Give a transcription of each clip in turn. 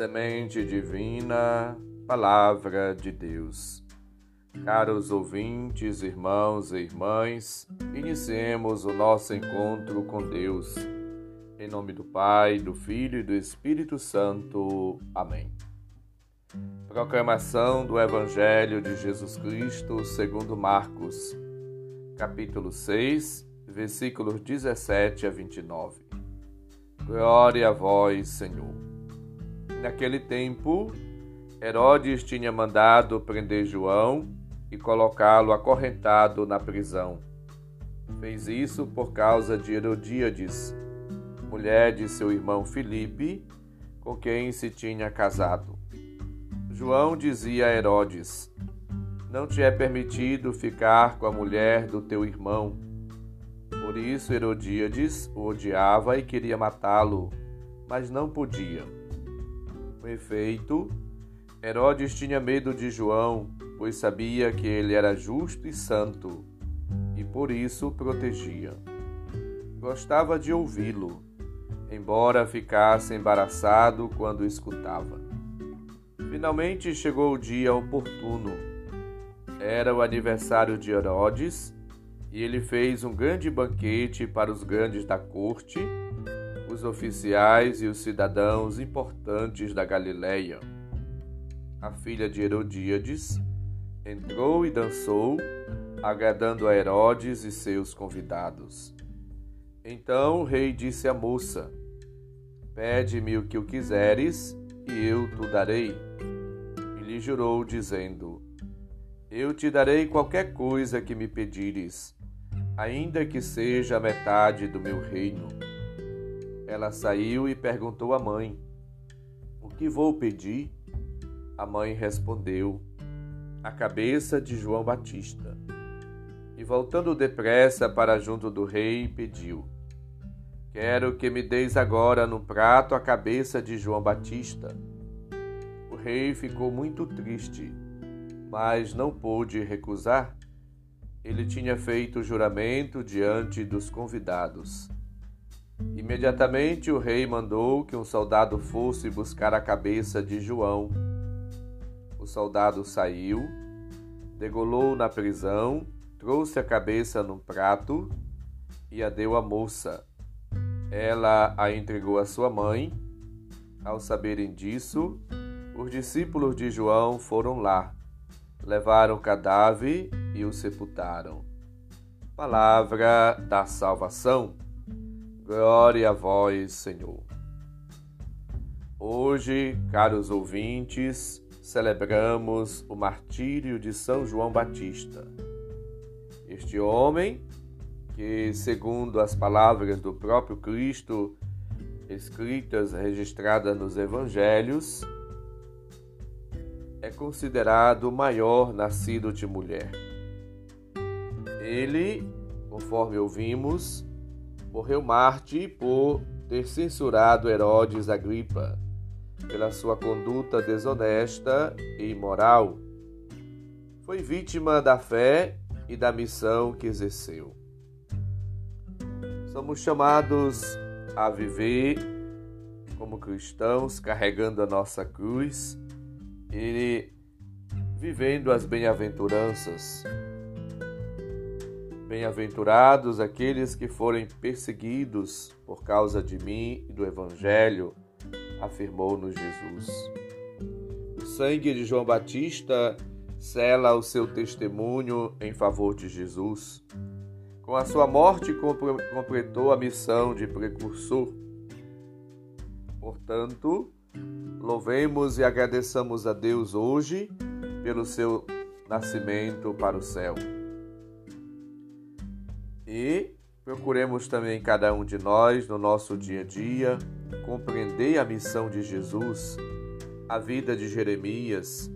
semente divina, palavra de Deus. Caros ouvintes, irmãos e irmãs, iniciemos o nosso encontro com Deus. Em nome do Pai, do Filho e do Espírito Santo. Amém. Proclamação do Evangelho de Jesus Cristo segundo Marcos, capítulo 6, versículos 17 a 29. Glória a vós, Senhor. Naquele tempo, Herodes tinha mandado prender João e colocá-lo acorrentado na prisão. Fez isso por causa de Herodíades, mulher de seu irmão Filipe, com quem se tinha casado. João dizia a Herodes: "Não te é permitido ficar com a mulher do teu irmão." Por isso Herodíades o odiava e queria matá-lo, mas não podia. Com efeito, Herodes tinha medo de João, pois sabia que ele era justo e santo, e por isso o protegia. Gostava de ouvi-lo, embora ficasse embaraçado quando escutava. Finalmente chegou o dia oportuno. Era o aniversário de Herodes, e ele fez um grande banquete para os grandes da corte, os oficiais e os cidadãos importantes da Galileia. A filha de Herodíades entrou e dançou, agradando a Herodes e seus convidados. Então o rei disse à moça: "Pede-me o que eu quiseres, e eu te darei." E lhe jurou, dizendo: "Eu te darei qualquer coisa que me pedires, ainda que seja a metade do meu reino." Ela saiu e perguntou à mãe: "O que vou pedir?" A mãe respondeu: "A cabeça de João Batista." E voltando depressa para junto do rei, pediu: "Quero que me deis agora no prato a cabeça de João Batista." O rei ficou muito triste, mas não pôde recusar. Ele tinha feito juramento diante dos convidados. Imediatamente o rei mandou que um soldado fosse buscar a cabeça de João. O soldado saiu, degolou na prisão, trouxe a cabeça num prato e a deu à moça. Ela a entregou à sua mãe. Ao saberem disso, os discípulos de João foram lá, levaram o cadáver e o sepultaram. Palavra da salvação. Glória a vós, Senhor. Hoje, caros ouvintes, celebramos o martírio de São João Batista. Este homem, que, segundo as palavras do próprio Cristo, escritas, registradas nos Evangelhos, é considerado o maior nascido de mulher. Ele, conforme ouvimos, morreu mártir por ter censurado Herodes Agripa pela sua conduta desonesta e imoral. Foi vítima da fé e da missão que exerceu. Somos chamados a viver como cristãos, carregando a nossa cruz e vivendo as bem-aventuranças. Bem-aventurados aqueles que forem perseguidos por causa de mim e do Evangelho, afirmou-nos Jesus. O sangue de João Batista sela o seu testemunho em favor de Jesus. Com a sua morte, completou a missão de precursor. Portanto, louvemos e agradeçamos a Deus hoje pelo seu nascimento para o céu. E procuremos também, cada um de nós, no nosso dia a dia, compreender a missão de Jesus, a vida de Jeremias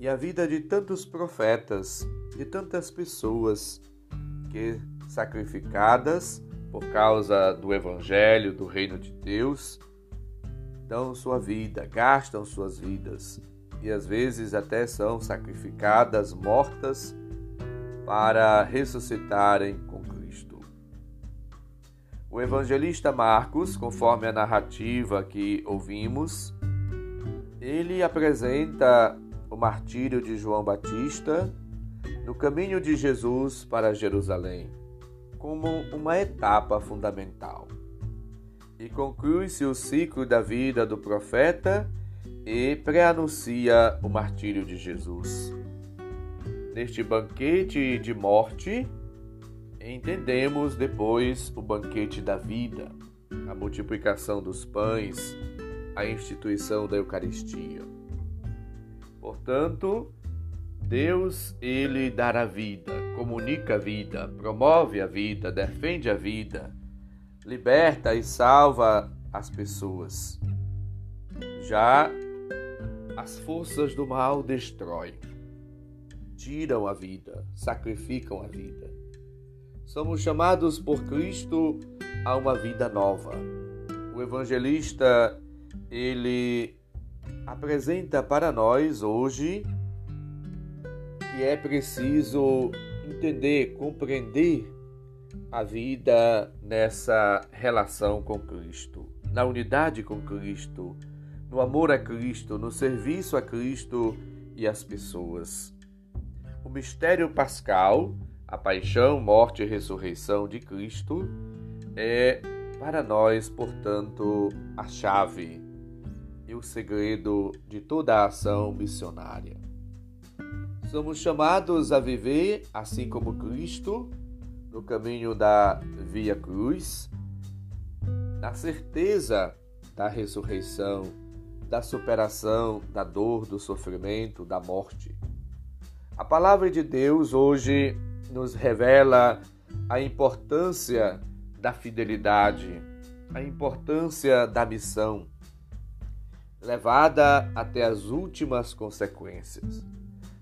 e a vida de tantos profetas, de tantas pessoas que, sacrificadas por causa do Evangelho, do Reino de Deus, dão sua vida, gastam suas vidas e às vezes até são sacrificadas, mortas, para ressuscitarem com Cristo. O evangelista Marcos, conforme a narrativa que ouvimos, ele apresenta o martírio de João Batista no caminho de Jesus para Jerusalém como uma etapa fundamental. E conclui-se o ciclo da vida do profeta e pré-anuncia o martírio de Jesus. Neste banquete de morte, entendemos depois o banquete da vida, a multiplicação dos pães, a instituição da Eucaristia. Portanto, Deus, Ele dará vida, comunica a vida, promove a vida, defende a vida, liberta e salva as pessoas. Já as forças do mal destroem, tiram a vida, sacrificam a vida. Somos chamados por Cristo a uma vida nova. O evangelista, ele apresenta para nós hoje que é preciso entender, compreender a vida nessa relação com Cristo, na unidade com Cristo, no amor a Cristo, no serviço a Cristo e às pessoas. O mistério pascal, a paixão, morte e ressurreição de Cristo, é para nós, portanto, a chave e o segredo de toda a ação missionária. Somos chamados a viver, assim como Cristo, no caminho da Via Cruz, na certeza da ressurreição, da superação, da dor, do sofrimento, da morte. A palavra de Deus hoje nos revela a importância da fidelidade, a importância da missão, levada até as últimas consequências,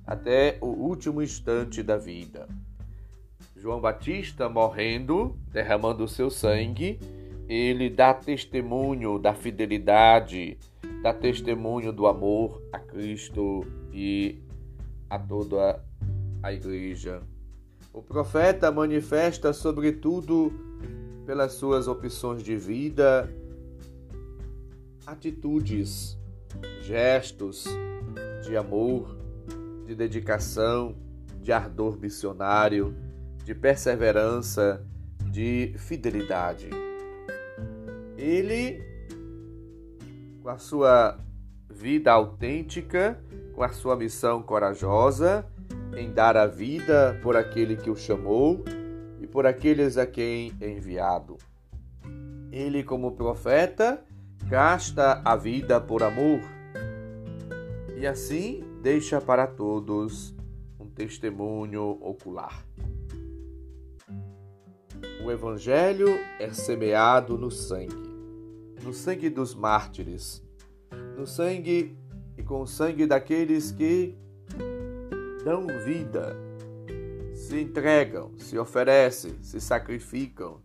até o último instante da vida. João Batista, morrendo, derramando o seu sangue, ele dá testemunho da fidelidade, dá testemunho do amor a Cristo e a toda a igreja. O profeta manifesta, sobretudo, pelas suas opções de vida, atitudes, gestos de amor, de dedicação, de ardor missionário, de perseverança, de fidelidade. Ele, com a sua vida autêntica, com a sua missão corajosa em dar a vida por aquele que o chamou e por aqueles a quem é enviado. Ele, como profeta, gasta a vida por amor e assim deixa para todos um testemunho ocular. O Evangelho é semeado no sangue dos mártires, no sangue e com o sangue daqueles que dão vida, se entregam, se oferecem, se sacrificam,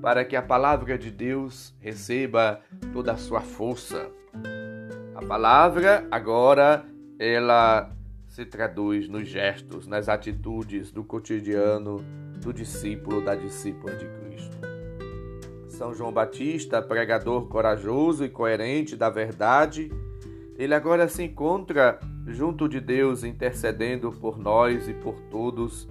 para que a palavra de Deus receba toda a sua força. A palavra agora ela se traduz nos gestos, nas atitudes do cotidiano do discípulo, da discípula de Cristo. São João Batista, pregador corajoso e coerente da verdade, ele agora se encontra junto de Deus, intercedendo por nós e por todos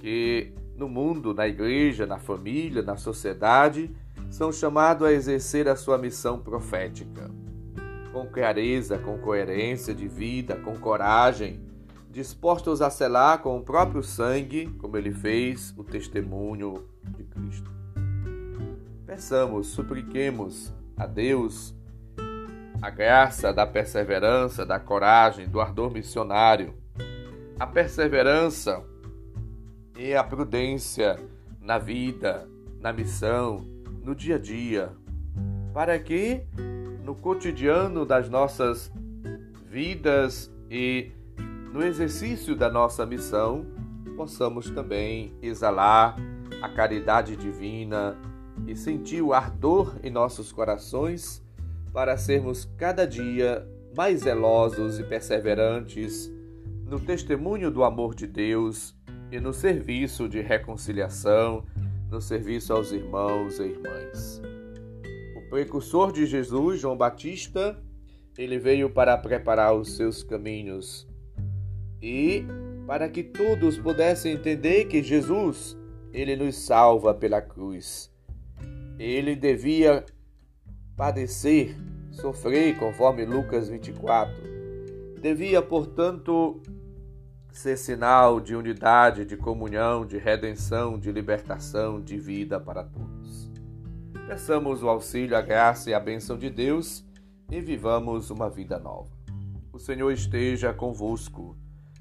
que no mundo, na igreja, na família, na sociedade, são chamados a exercer a sua missão profética. Com clareza, com coerência de vida, com coragem, dispostos a selar com o próprio sangue, como ele fez, o testemunho de Cristo. Peçamos, supliquemos a Deus a graça da perseverança, da coragem, do ardor missionário, a perseverança e a prudência na vida, na missão, no dia a dia, para que no cotidiano das nossas vidas e no exercício da nossa missão, possamos também exalar a caridade divina e sentir o ardor em nossos corações para sermos cada dia mais zelosos e perseverantes no testemunho do amor de Deus e no serviço de reconciliação, no serviço aos irmãos e irmãs. O precursor de Jesus, João Batista, Ele veio para preparar os seus caminhos e para que todos pudessem entender que Jesus, ele nos salva pela cruz. Ele devia padecer, sofrer, conforme Lucas 24. Devia, portanto, ser sinal de unidade, de comunhão, de redenção, de libertação, de vida para todos. Peçamos o auxílio, a graça e a bênção de Deus e vivamos uma vida nova. O Senhor esteja convosco.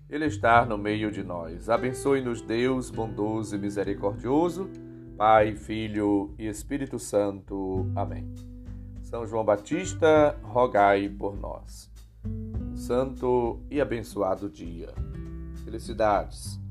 Ele está no meio de nós. Abençoe-nos, Deus bondoso e misericordioso, Pai, Filho e Espírito Santo. Amém. São João Batista, rogai por nós. Um santo e abençoado dia. Felicidades.